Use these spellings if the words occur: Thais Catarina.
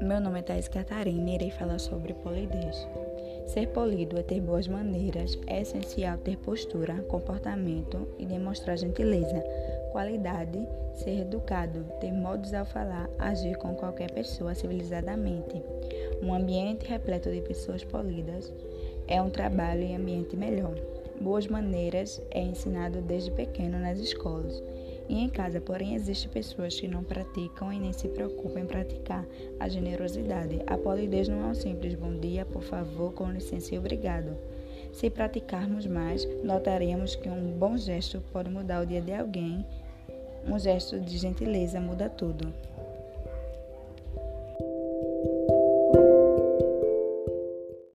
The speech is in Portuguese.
Meu nome é Thais Catarina e irei falar sobre polidez. Ser polido é ter boas maneiras, é essencial ter postura, comportamento e demonstrar gentileza, qualidade, ser educado, ter modos ao falar, agir com qualquer pessoa civilizadamente. Um ambiente repleto de pessoas polidas é um trabalho e ambiente melhor. Boas maneiras é ensinado desde pequeno nas escolas. E em casa, porém, existem pessoas que não praticam e nem se preocupam em praticar a generosidade. A polidez não é um simples bom dia, por favor, com licença e obrigado. Se praticarmos mais, notaremos que um bom gesto pode mudar o dia de alguém. Um gesto de gentileza muda tudo.